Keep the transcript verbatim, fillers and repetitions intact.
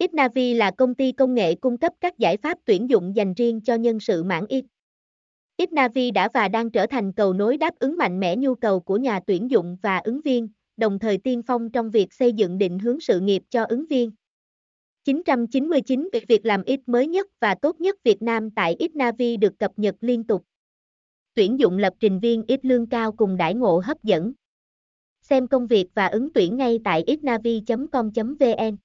ITNavi là công ty công nghệ cung cấp các giải pháp tuyển dụng dành riêng cho nhân sự mảng i tê. ITNavi đã và đang trở thành cầu nối đáp ứng mạnh mẽ nhu cầu của nhà tuyển dụng và ứng viên, đồng thời tiên phong trong việc xây dựng định hướng sự nghiệp cho ứng viên. chín trăm chín mươi chín việc làm i tê mới nhất và tốt nhất Việt Nam tại ITNavi được cập nhật liên tục. Tuyển dụng lập trình viên i tê lương cao cùng đãi ngộ hấp dẫn. Xem công việc và ứng tuyển ngay tại itnavi chấm com chấm vn.